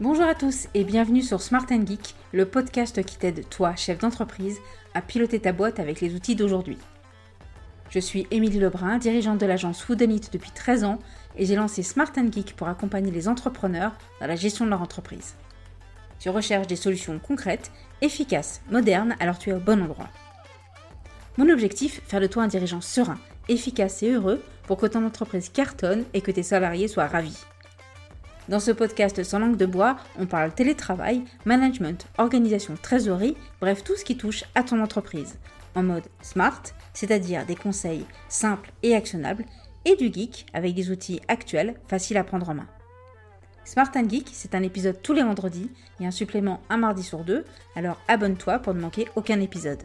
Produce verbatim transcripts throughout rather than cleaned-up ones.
Bonjour à tous et bienvenue sur Smart and Geek, le podcast qui t'aide, toi, chef d'entreprise, à piloter ta boîte avec les outils d'aujourd'hui. Je suis Émilie Lebrun, dirigeante de l'agence Woodenit depuis treize ans et j'ai lancé Smart and Geek pour accompagner les entrepreneurs dans la gestion de leur entreprise. Tu recherches des solutions concrètes, efficaces, modernes, alors tu es au bon endroit. Mon objectif, faire de toi un dirigeant serein, efficace et heureux pour que ton entreprise cartonne et que tes salariés soient ravis. Dans ce podcast sans langue de bois, on parle télétravail, management, organisation, trésorerie, bref tout ce qui touche à ton entreprise. En mode smart, c'est-à-dire des conseils simples et actionnables, et du geek avec des outils actuels, faciles à prendre en main. Smart and Geek, c'est un épisode tous les vendredis et un supplément un mardi sur deux, alors abonne-toi pour ne manquer aucun épisode.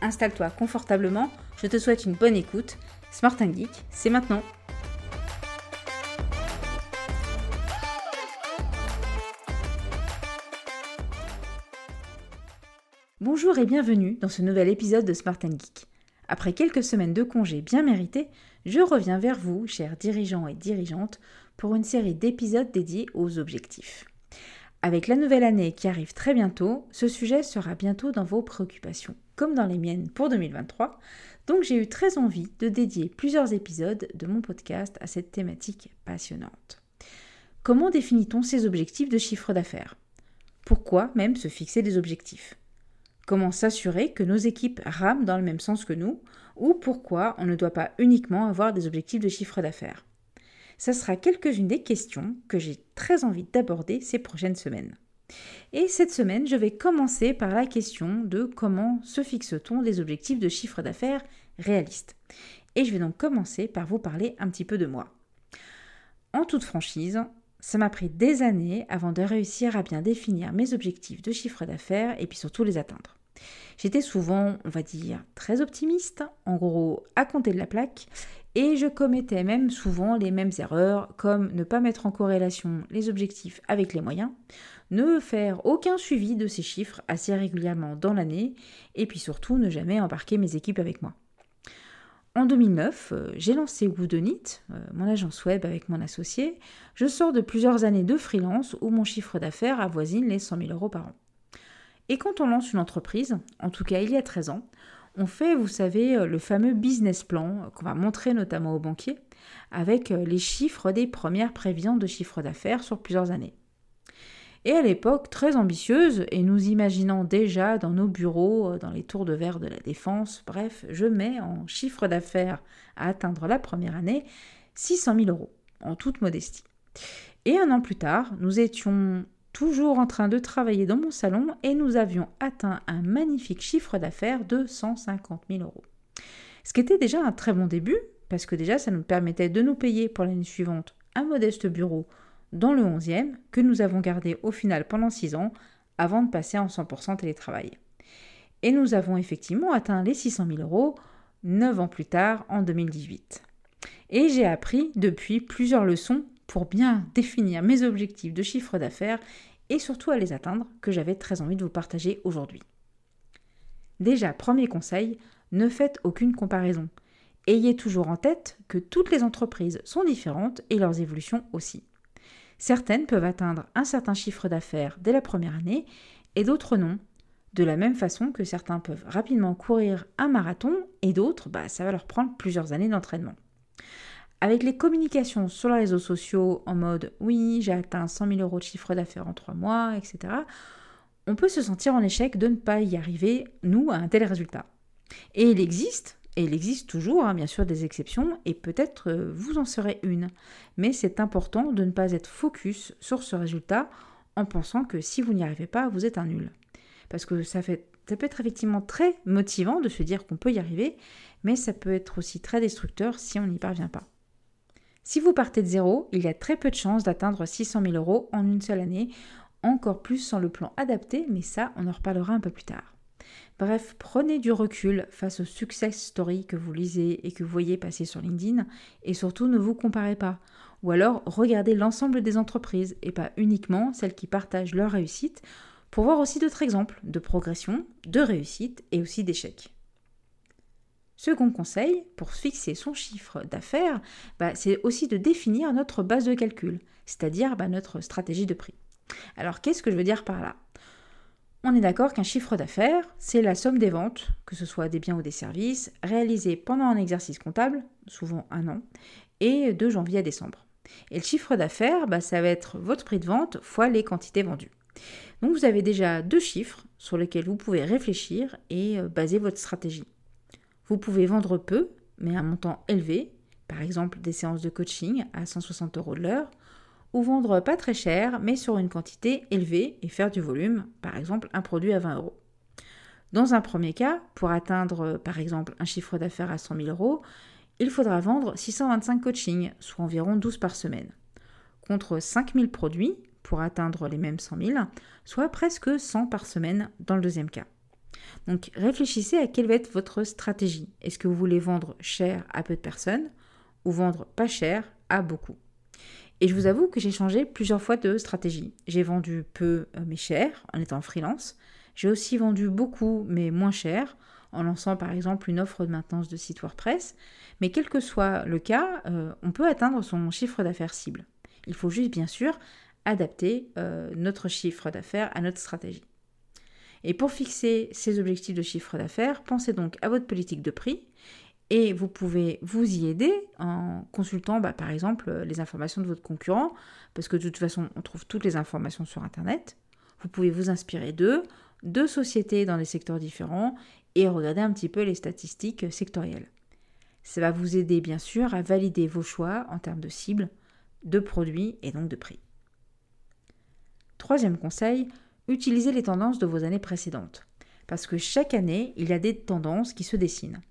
Installe-toi confortablement, je te souhaite une bonne écoute. Smart and Geek, c'est maintenant! Bonjour et bienvenue dans ce nouvel épisode de Smart and Geek. Après quelques semaines de congés bien mérités, je reviens vers vous, chers dirigeants et dirigeantes, pour une série d'épisodes dédiés aux objectifs. Avec la nouvelle année qui arrive très bientôt, ce sujet sera bientôt dans vos préoccupations, comme dans les miennes pour deux mille vingt-trois, donc j'ai eu très envie de dédier plusieurs épisodes de mon podcast à cette thématique passionnante. Comment définit-on ces objectifs de chiffre d'affaires ? Pourquoi même se fixer des objectifs ? Comment s'assurer que nos équipes rament dans le même sens que nous, ou pourquoi on ne doit pas uniquement avoir des objectifs de chiffre d'affaires. Ça sera quelques-unes des questions que j'ai très envie d'aborder ces prochaines semaines. Et cette semaine, je vais commencer par la question de comment se fixe-t-on des objectifs de chiffre d'affaires réalistes. Et je vais donc commencer par vous parler un petit peu de moi. En toute franchise, ça m'a pris des années avant de réussir à bien définir mes objectifs de chiffre d'affaires et puis surtout les atteindre. J'étais souvent, on va dire, très optimiste, en gros à compter de la plaque, et je commettais même souvent les mêmes erreurs comme ne pas mettre en corrélation les objectifs avec les moyens, ne faire aucun suivi de ces chiffres assez régulièrement dans l'année et puis surtout ne jamais embarquer mes équipes avec moi. En deux mille neuf, j'ai lancé Woodenit, mon agence web avec mon associé. Je sors de plusieurs années de freelance où mon chiffre d'affaires avoisine les cent mille euros par an. Et quand on lance une entreprise, en tout cas il y a treize ans, on fait, vous savez, le fameux business plan qu'on va montrer notamment aux banquiers avec les chiffres des premières prévisions de chiffre d'affaires sur plusieurs années. Et à l'époque, très ambitieuse, et nous imaginant déjà dans nos bureaux, dans les tours de verre de la Défense, bref, je mets en chiffre d'affaires à atteindre la première année six cent mille euros, en toute modestie. Et un an plus tard, nous étions toujours en train de travailler dans mon salon et nous avions atteint un magnifique chiffre d'affaires de cent cinquante mille euros. Ce qui était déjà un très bon début, parce que déjà ça nous permettait de nous payer pour l'année suivante un modeste bureau dans le onzième, que nous avons gardé au final pendant six ans, avant de passer en cent pour cent télétravail. Et nous avons effectivement atteint les six cent mille euros neuf ans plus tard, en deux mille dix-huit. Et j'ai appris depuis plusieurs leçons pour bien définir mes objectifs de chiffre d'affaires et surtout à les atteindre, que j'avais très envie de vous partager aujourd'hui. Déjà, premier conseil, ne faites aucune comparaison. Ayez toujours en tête que toutes les entreprises sont différentes et leurs évolutions aussi. Certaines peuvent atteindre un certain chiffre d'affaires dès la première année et d'autres non. De la même façon que certains peuvent rapidement courir un marathon et d'autres, bah, ça va leur prendre plusieurs années d'entraînement. Avec les communications sur les réseaux sociaux en mode « oui, j'ai atteint cent mille euros de chiffre d'affaires en trois mois », et cetera, on peut se sentir en échec de ne pas y arriver, nous, à un tel résultat. Et il existe Et il existe toujours, hein, bien sûr, des exceptions, et peut-être euh, vous en serez une. Mais c'est important de ne pas être focus sur ce résultat en pensant que si vous n'y arrivez pas, vous êtes un nul. Parce que ça, fait, ça peut être effectivement très motivant de se dire qu'on peut y arriver, mais ça peut être aussi très destructeur si on n'y parvient pas. Si vous partez de zéro, il y a très peu de chances d'atteindre six cent mille euros en une seule année, encore plus sans le plan adapté, mais ça, on en reparlera un peu plus tard. Bref, prenez du recul face aux success stories que vous lisez et que vous voyez passer sur LinkedIn et surtout ne vous comparez pas. Ou alors regardez l'ensemble des entreprises et pas uniquement celles qui partagent leur réussite pour voir aussi d'autres exemples de progression, de réussite et aussi d'échecs. Second conseil, pour fixer son chiffre d'affaires, bah, c'est aussi de définir notre base de calcul, c'est-à-dire bah, notre stratégie de prix. Alors, qu'est-ce que je veux dire par là ? On est d'accord qu'un chiffre d'affaires, c'est la somme des ventes, que ce soit des biens ou des services, réalisées pendant un exercice comptable, souvent un an, et de janvier à décembre. Et le chiffre d'affaires, bah, ça va être votre prix de vente fois les quantités vendues. Donc vous avez déjà deux chiffres sur lesquels vous pouvez réfléchir et baser votre stratégie. Vous pouvez vendre peu, mais à un montant élevé, par exemple des séances de coaching à cent soixante euros de l'heure, ou vendre pas très cher, mais sur une quantité élevée et faire du volume, par exemple un produit à vingt euros. Dans un premier cas, pour atteindre par exemple un chiffre d'affaires à cent mille euros, il faudra vendre six cent vingt-cinq coachings, soit environ douze par semaine, contre cinq mille produits pour atteindre les mêmes cent mille, soit presque cent par semaine dans le deuxième cas. Donc réfléchissez à quelle va être votre stratégie. Est-ce que vous voulez vendre cher à peu de personnes ou vendre pas cher à beaucoup ? Et je vous avoue que j'ai changé plusieurs fois de stratégie. J'ai vendu peu mais cher en étant freelance. J'ai aussi vendu beaucoup mais moins cher en lançant par exemple une offre de maintenance de site WordPress. Mais quel que soit le cas, euh, on peut atteindre son chiffre d'affaires cible. Il faut juste bien sûr adapter euh, notre chiffre d'affaires à notre stratégie. Et pour fixer ces objectifs de chiffre d'affaires, pensez donc à votre politique de prix. Et vous pouvez vous y aider en consultant bah, par exemple les informations de votre concurrent, parce que de toute façon, on trouve toutes les informations sur Internet. Vous pouvez vous inspirer d'eux, de sociétés dans des secteurs différents et regarder un petit peu les statistiques sectorielles. Ça va vous aider bien sûr à valider vos choix en termes de cibles, de produits et donc de prix. Troisième conseil, utilisez les tendances de vos années précédentes. Parce que chaque année, il y a des tendances qui se dessinent.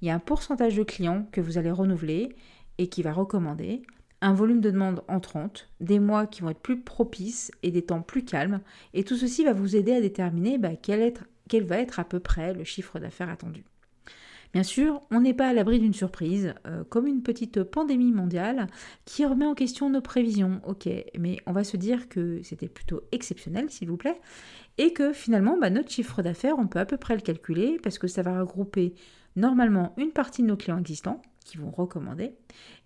Il y a un pourcentage de clients que vous allez renouveler et qui va recommander, un volume de demande entrante, des mois qui vont être plus propices et des temps plus calmes. Et tout ceci va vous aider à déterminer bah, quel, être, quel va être à peu près le chiffre d'affaires attendu. Bien sûr, on n'est pas à l'abri d'une surprise, euh, comme une petite pandémie mondiale qui remet en question nos prévisions. Ok, mais on va se dire que c'était plutôt exceptionnel, s'il vous plaît, et que finalement, bah, notre chiffre d'affaires, on peut à peu près le calculer parce que ça va regrouper normalement une partie de nos clients existants qui vont recommander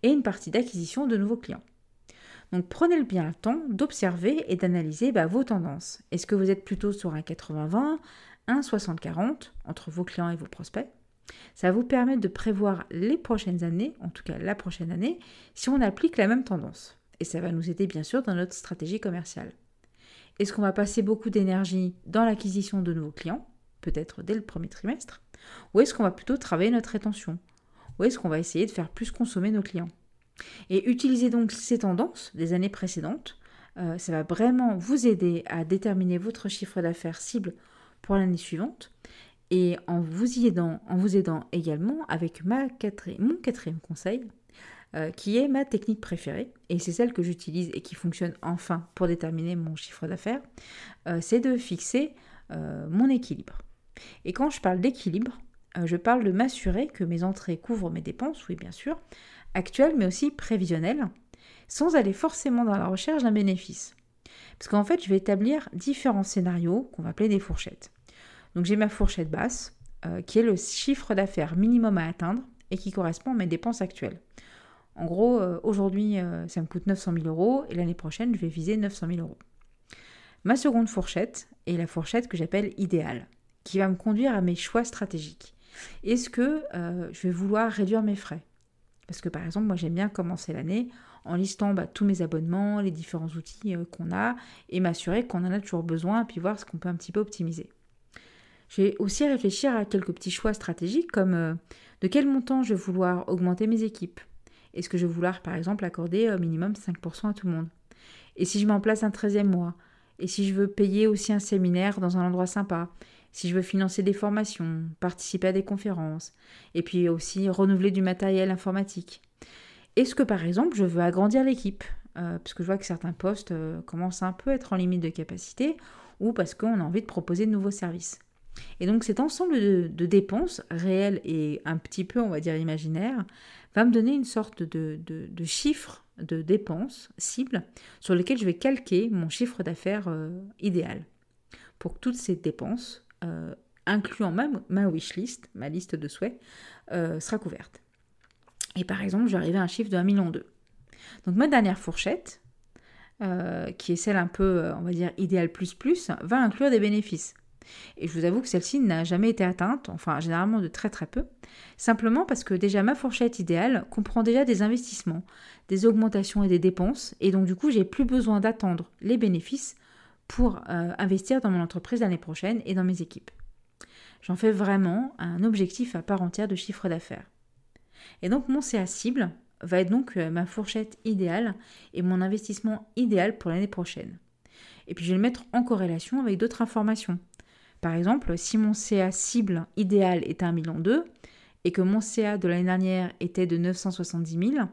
et une partie d'acquisition de nouveaux clients. Donc prenez bien le temps d'observer et d'analyser bah, vos tendances. Est-ce que vous êtes plutôt sur un quatre-vingts vingt, un soixante quarante entre vos clients et vos prospects ? Ça va vous permettre de prévoir les prochaines années, en tout cas la prochaine année, si on applique la même tendance. Et ça va nous aider bien sûr dans notre stratégie commerciale. Est-ce qu'on va passer beaucoup d'énergie dans l'acquisition de nouveaux clients, peut-être dès le premier trimestre ? Ou est-ce qu'on va plutôt travailler notre rétention ? Ou est-ce qu'on va essayer de faire plus consommer nos clients ? Et utiliser donc ces tendances des années précédentes, euh, ça va vraiment vous aider à déterminer votre chiffre d'affaires cible pour l'année suivante. Et en vous y aidant, en vous aidant également avec ma quatri- mon quatrième conseil, euh, qui est ma technique préférée, et c'est celle que j'utilise et qui fonctionne enfin pour déterminer mon chiffre d'affaires, euh, c'est de fixer euh, mon équilibre. Et quand je parle d'équilibre, euh, je parle de m'assurer que mes entrées couvrent mes dépenses, oui bien sûr, actuelles mais aussi prévisionnelles, sans aller forcément dans la recherche d'un bénéfice. Parce qu'en fait, je vais établir différents scénarios qu'on va appeler des fourchettes. Donc j'ai ma fourchette basse, euh, qui est le chiffre d'affaires minimum à atteindre et qui correspond à mes dépenses actuelles. En gros, euh, aujourd'hui, euh, ça me coûte neuf cent mille euros et l'année prochaine, je vais viser neuf cent mille euros. Ma seconde fourchette est la fourchette que j'appelle idéale, qui va me conduire à mes choix stratégiques. Est-ce que euh, je vais vouloir réduire mes frais ? Parce que par exemple, moi j'aime bien commencer l'année en listant bah, tous mes abonnements, les différents outils euh, qu'on a et m'assurer qu'on en a toujours besoin et puis voir ce qu'on peut un petit peu optimiser. Je vais aussi réfléchir à quelques petits choix stratégiques comme euh, de quel montant je vais vouloir augmenter mes équipes. Est-ce que je vais vouloir par exemple accorder euh, minimum cinq pour cent à tout le monde ? Et si je mets en place un treizième mois ? Et si je veux payer aussi un séminaire dans un endroit sympa ? Si je veux financer des formations, participer à des conférences et puis aussi renouveler du matériel informatique ? Est-ce que par exemple je veux agrandir l'équipe ? euh, Parce que je vois que certains postes euh, commencent un peu à être en limite de capacité ou parce qu'on a envie de proposer de nouveaux services. Et donc cet ensemble de, de dépenses réelles et un petit peu, on va dire, imaginaires, va me donner une sorte de, de, de chiffre de dépenses cible sur lequel je vais calquer mon chiffre d'affaires euh, idéal pour que toutes ces dépenses, euh, incluant même ma wishlist, ma liste de souhaits, euh, sera couverte. Et par exemple, je vais arriver à un chiffre de un virgule deux million. Donc ma dernière fourchette, euh, qui est celle un peu, on va dire, idéal plus plus, va inclure des bénéfices. Et je vous avoue que celle-ci n'a jamais été atteinte, enfin généralement de très très peu, simplement parce que déjà ma fourchette idéale comprend déjà des investissements, des augmentations et des dépenses, et donc du coup j'ai plus besoin d'attendre les bénéfices pour euh, investir dans mon entreprise l'année prochaine et dans mes équipes. J'en fais vraiment un objectif à part entière de chiffre d'affaires. Et donc mon C A cible va être donc euh, ma fourchette idéale et mon investissement idéal pour l'année prochaine. Et puis je vais le mettre en corrélation avec d'autres informations. Par exemple, si mon C A cible idéal est un virgule deux million et que mon C A de l'année dernière était de neuf cent soixante-dix mille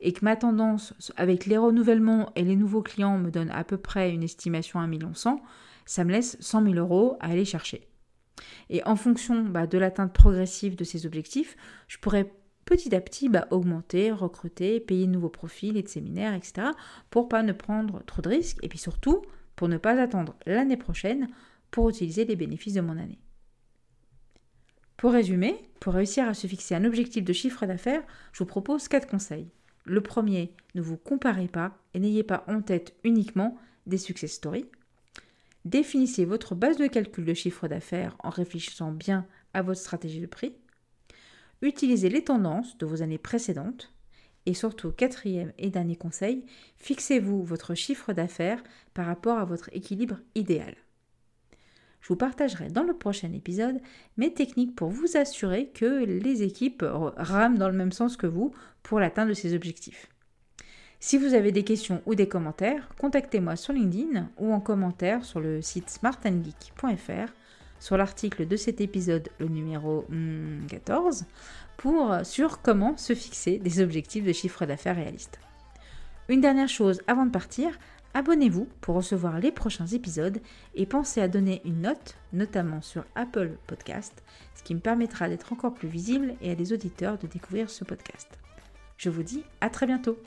et que ma tendance avec les renouvellements et les nouveaux clients me donne à peu près une estimation à un virgule un million, ça me laisse cent mille euros à aller chercher. Et en fonction bah, de l'atteinte progressive de ces objectifs, je pourrais petit à petit bah, augmenter, recruter, payer de nouveaux profils et de séminaires, et cetera pour pas ne prendre trop de risques et puis surtout pour ne pas attendre l'année prochaine pour utiliser les bénéfices de mon année. Pour résumer, pour réussir à se fixer un objectif de chiffre d'affaires, je vous propose quatre conseils. Le premier, ne vous comparez pas et n'ayez pas en tête uniquement des success stories. Définissez votre base de calcul de chiffre d'affaires en réfléchissant bien à votre stratégie de prix. Utilisez les tendances de vos années précédentes. Et surtout, quatrième et dernier conseil, fixez-vous votre chiffre d'affaires par rapport à votre équilibre idéal. Je vous partagerai dans le prochain épisode mes techniques pour vous assurer que les équipes rament dans le même sens que vous pour l'atteinte de ces objectifs. Si vous avez des questions ou des commentaires, contactez-moi sur LinkedIn ou en commentaire sur le site smart and geek point f r, sur l'article de cet épisode, le numéro quatorze, pour, sur comment se fixer des objectifs de chiffre d'affaires réalistes. Une dernière chose avant de partir, abonnez-vous pour recevoir les prochains épisodes et pensez à donner une note, notamment sur Apple Podcasts, ce qui me permettra d'être encore plus visible et à des auditeurs de découvrir ce podcast. Je vous dis à très bientôt.